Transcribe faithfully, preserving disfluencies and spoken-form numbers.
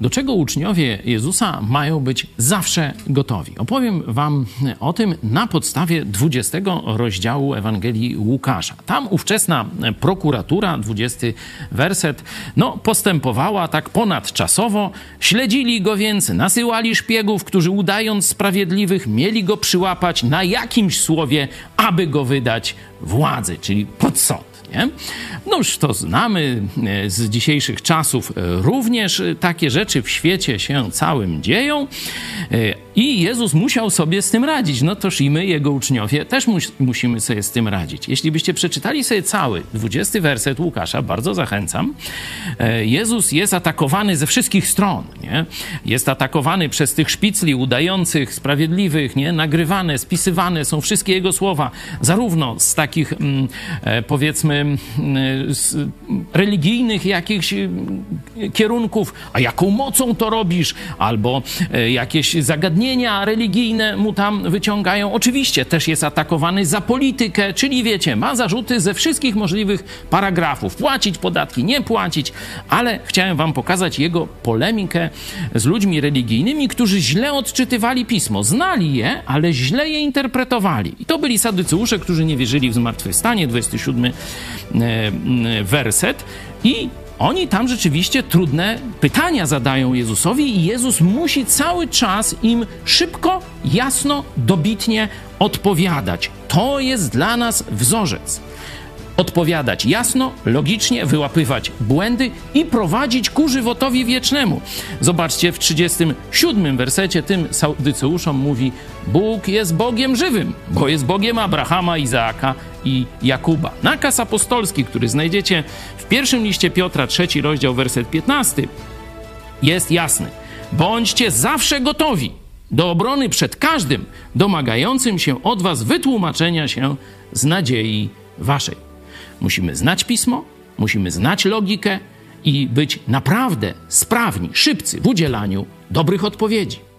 Do czego uczniowie Jezusa mają być zawsze gotowi? Opowiem wam o tym na podstawie dwudziestego rozdziału Ewangelii Łukasza. Tam ówczesna prokuratura, dwudziesty werset, no postępowała tak ponadczasowo. Śledzili go więc, nasyłali szpiegów, którzy udając sprawiedliwych mieli go przyłapać na jakimś słowie, aby go wydać władzy, czyli pod sąd. Nie? No już to znamy z dzisiejszych czasów również. Takie rzeczy w świecie się całym dzieją i Jezus musiał sobie z tym radzić. No toż i my, Jego uczniowie, też mu- musimy sobie z tym radzić. Jeśli byście przeczytali sobie cały dwudziesty werset Łukasza, bardzo zachęcam, Jezus jest atakowany ze wszystkich stron. Nie? Jest atakowany przez tych szpicli udających sprawiedliwych, nie? Nagrywane, spisywane są wszystkie Jego słowa, zarówno z takich mm, powiedzmy z religijnych jakichś kierunków, a jaką mocą to robisz, albo jakieś zagadnienia religijne mu tam wyciągają. Oczywiście też jest atakowany za politykę, czyli wiecie, ma zarzuty ze wszystkich możliwych paragrafów. Płacić podatki, nie płacić, ale chciałem wam pokazać jego polemikę z ludźmi religijnymi, którzy źle odczytywali pismo. Znali je, ale źle je interpretowali. I to byli Saduceusze, którzy nie wierzyli w zmartwychwstanie, dwudziesty siódmy werset, i oni tam rzeczywiście trudne pytania zadają Jezusowi i Jezus musi cały czas im szybko, jasno, dobitnie odpowiadać. To jest dla nas wzorzec. Odpowiadać jasno, logicznie, wyłapywać błędy i prowadzić ku żywotowi wiecznemu. Zobaczcie, w trzydziestym siódmym wersecie tym Saduceuszom mówi: Bóg jest Bogiem żywym, bo jest Bogiem Abrahama, Izaaka i Jakuba. Nakaz apostolski, który znajdziecie w pierwszym liście Piotra, trzeci rozdział, werset piętnasty, jest jasny. Bądźcie zawsze gotowi do obrony przed każdym domagającym się od was wytłumaczenia się z nadziei waszej. Musimy znać pismo, musimy znać logikę i być naprawdę sprawni, szybcy w udzielaniu dobrych odpowiedzi.